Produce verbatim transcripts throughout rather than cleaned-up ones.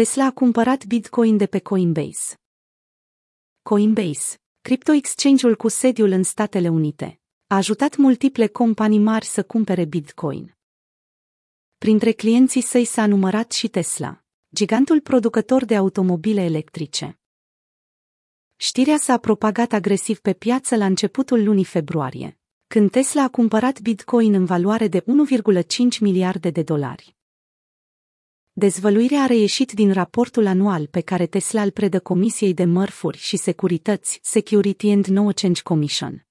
Tesla a cumpărat Bitcoin de pe Coinbase. Coinbase, crypto exchange-ul cu sediul în Statele Unite, a ajutat multiple companii mari să cumpere Bitcoin. Printre clienții săi s-a numărat și Tesla, gigantul producător de automobile electrice. Știrea s-a propagat agresiv pe piață la începutul lunii februarie, când Tesla a cumpărat Bitcoin în valoare de unu virgulă cinci miliarde de dolari. Dezvăluirea a reieșit din raportul anual pe care Tesla îl predă Comisiei de Mărfuri și Securități, Security and No Change Commission.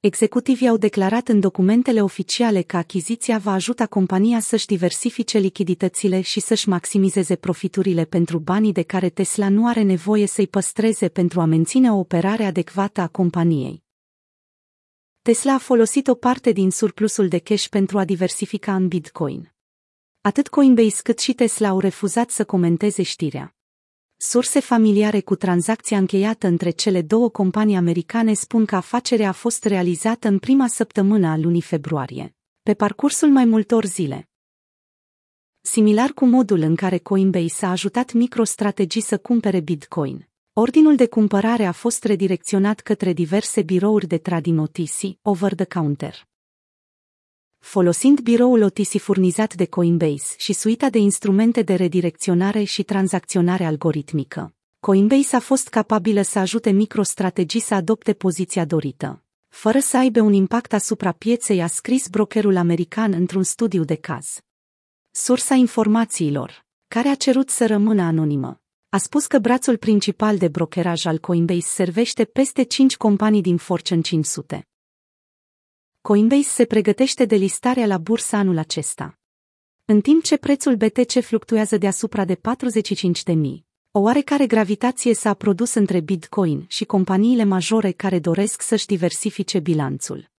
Executivii au declarat în documentele oficiale că achiziția va ajuta compania să-și diversifice lichiditățile și să-și maximizeze profiturile pentru banii de care Tesla nu are nevoie să-i păstreze pentru a menține o operare adecvată a companiei. Tesla a folosit o parte din surplusul de cash pentru a diversifica în Bitcoin. Atât Coinbase cât și Tesla au refuzat să comenteze știrea. Surse familiare cu tranzacția încheiată între cele două companii americane spun că afacerea a fost realizată în prima săptămână a lunii februarie, pe parcursul mai multor zile. Similar cu modul în care Coinbase a ajutat MicroStrategy să cumpere Bitcoin, ordinul de cumpărare a fost redirecționat către diverse birouri de Tradimotosi, over the counter. Folosind biroul O T C furnizat de Coinbase și suita de instrumente de redirecționare și tranzacționare algoritmică, Coinbase a fost capabilă să ajute MicroStrategy să adopte poziția dorită, fără să aibă un impact asupra pieței, a scris brokerul american într-un studiu de caz. Sursa informațiilor, care a cerut să rămână anonimă, a spus că brațul principal de brokeraj al Coinbase servește peste cinci companii din Fortune cinci sute. Coinbase se pregătește de listarea la bursă anul acesta. În timp ce prețul B T C fluctuează deasupra de patruzeci și cinci de mii, o oarecare gravitație s-a produs între Bitcoin și companiile majore care doresc să-și diversifice bilanțul.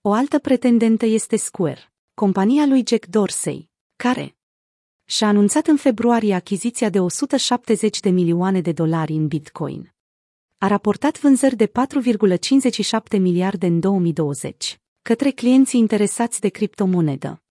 O altă pretendentă este Square, compania lui Jack Dorsey, care și-a anunțat în februarie achiziția de o sută șaptezeci de milioane de dolari în Bitcoin. A raportat vânzări de patru virgulă cincizeci și șapte miliarde în două mii douăzeci către clienții interesați de criptomonedă.